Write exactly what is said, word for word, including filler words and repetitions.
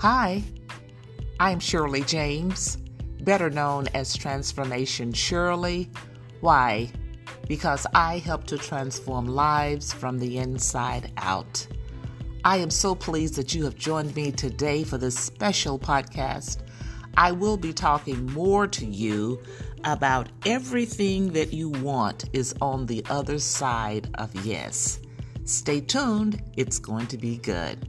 Hi, I'm Shirley James, better known as Transformation Shirley. Why? Because I help to transform lives from the inside out. I am so pleased that you have joined me today for this special podcast. I will be talking more to you about everything that you want is on the other side of yes. Stay tuned. It's going to be good.